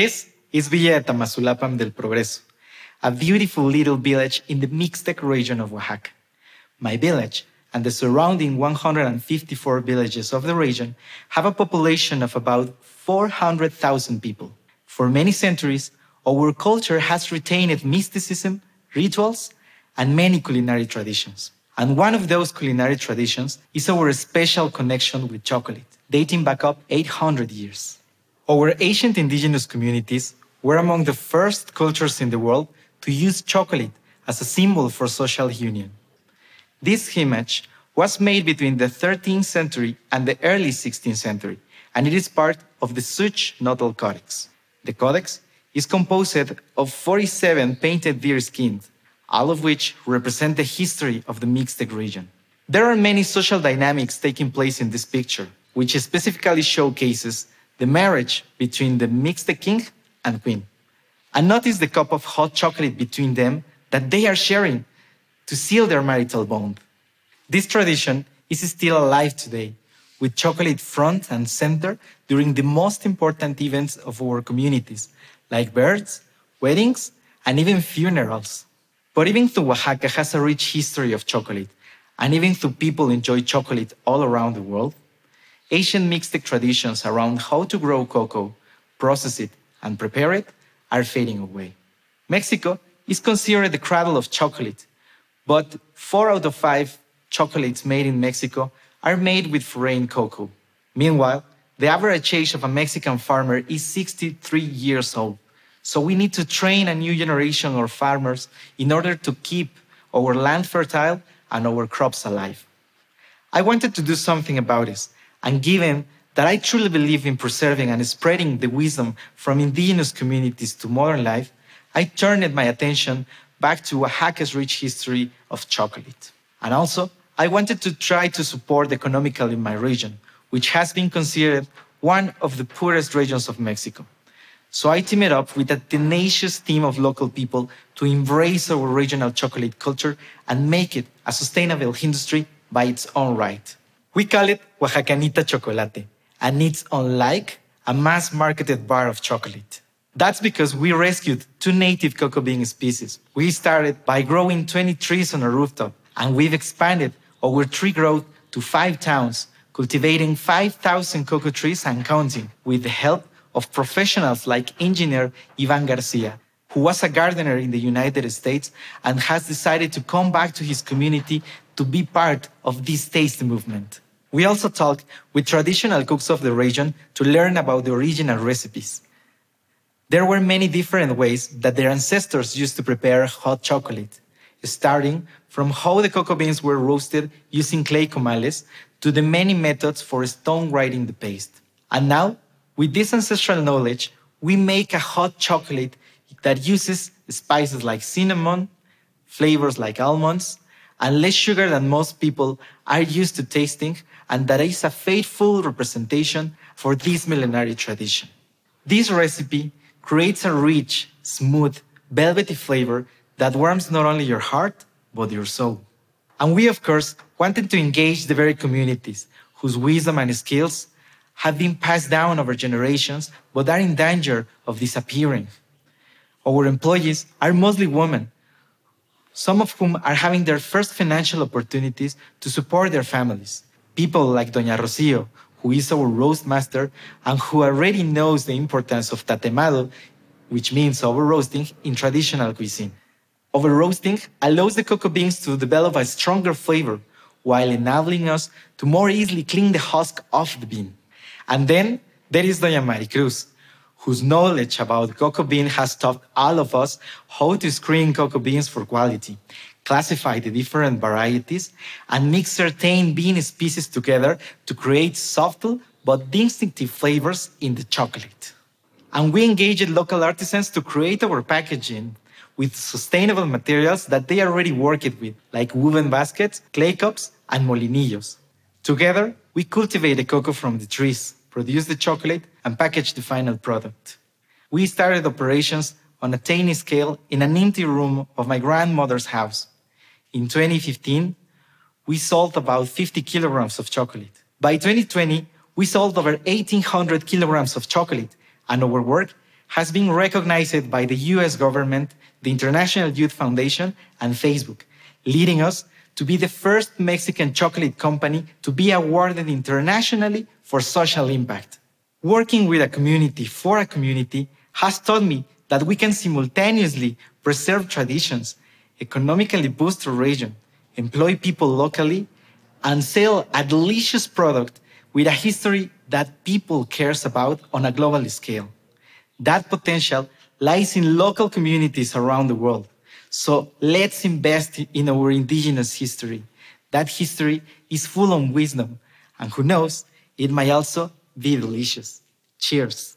This is Villa de Tamazulapam del Progreso, a beautiful little village in the Mixtec region of Oaxaca. My village and the surrounding 154 villages of the region have a population of about 400,000 people. For many centuries, our culture has retained mysticism, rituals, and many culinary traditions. And one of those culinary traditions is our special connection with chocolate, dating back up 800 years. Our ancient indigenous communities were among the first cultures in the world to use chocolate as a symbol for social union. This image was made between the 13th century and the early 16th century, and it is part of the Such Nodal Codex. The codex is composed of 47 painted deer skins, all of which represent the history of the Mixtec region. There are many social dynamics taking place in this picture, which specifically showcases the marriage between the Mixtec king and queen. And notice the cup of hot chocolate between them that they are sharing to seal their marital bond. This tradition is still alive today, with chocolate front and center during the most important events of our communities, like births, weddings, and even funerals. But even though Oaxaca has a rich history of chocolate, and even though people enjoy chocolate all around the world, ancient Mixtec traditions around how to grow cocoa, process it, and prepare it are fading away. Mexico is considered the cradle of chocolate, but 4 out of 5 chocolates made in Mexico are made with foreign cocoa. Meanwhile, the average age of a Mexican farmer is 63 years old. So we need to train a new generation of farmers in order to keep our land fertile and our crops alive. I wanted to do something about this, and given that I truly believe in preserving and spreading the wisdom from indigenous communities to modern life, I turned my attention back to Oaxaca's rich history of chocolate. And also, I wanted to try to support economically my region, which has been considered one of the poorest regions of Mexico. So I teamed up with a tenacious team of local people to embrace our regional chocolate culture and make it a sustainable industry by its own right. We call it Oaxacanita Chocolate, and it's unlike a mass-marketed bar of chocolate. That's because we rescued 2 native cocoa bean species. We started by growing 20 trees on a rooftop, and we've expanded our tree growth to 5 towns, cultivating 5,000 cocoa trees and counting, with the help of professionals like engineer Ivan Garcia, who was a gardener in the United States and has decided to come back to his community to be part of this taste movement. We also talked with traditional cooks of the region to learn about the original recipes. There were many different ways that their ancestors used to prepare hot chocolate, starting from how the cocoa beans were roasted using clay comales to the many methods for stone grinding the paste. And now, with this ancestral knowledge, we make a hot chocolate that uses spices like cinnamon, flavors like almonds, and less sugar than most people are used to tasting, and that is a faithful representation for this millenary tradition. This recipe creates a rich, smooth, velvety flavor that warms not only your heart, but your soul. And we, of course, wanted to engage the very communities whose wisdom and skills have been passed down over generations, but are in danger of disappearing. Our employees are mostly women, some of whom are having their first financial opportunities to support their families. People like Doña Rocío, who is our roast master and who already knows the importance of tatemado, which means over roasting in traditional cuisine. Over roasting allows the cocoa beans to develop a stronger flavor, while enabling us to more easily clean the husk off the bean. And then there is Doña Maricruz, whose knowledge about cocoa bean has taught all of us how to screen cocoa beans for quality, classify the different varieties, and mix certain bean species together to create subtle but distinctive flavors in the chocolate. And we engaged local artisans to create our packaging with sustainable materials that they already worked with, like woven baskets, clay cups, and molinillos. Together, we cultivate the cocoa from the trees, produce the chocolate, and package the final product. We started operations on a tiny scale in an empty room of my grandmother's house. In 2015, we sold about 50 kilograms of chocolate. By 2020, we sold over 1,800 kilograms of chocolate, and our work has been recognized by the U.S. government, the International Youth Foundation, and Facebook, leading us to be the first Mexican chocolate company to be awarded internationally for social impact. Working with a community for a community has taught me that we can simultaneously preserve traditions, economically boost a region, employ people locally, and sell a delicious product with a history that people cares about on a global scale. That potential lies in local communities around the world. So let's invest in our indigenous history. That history is full of wisdom, and who knows, it may also be delicious. Cheers.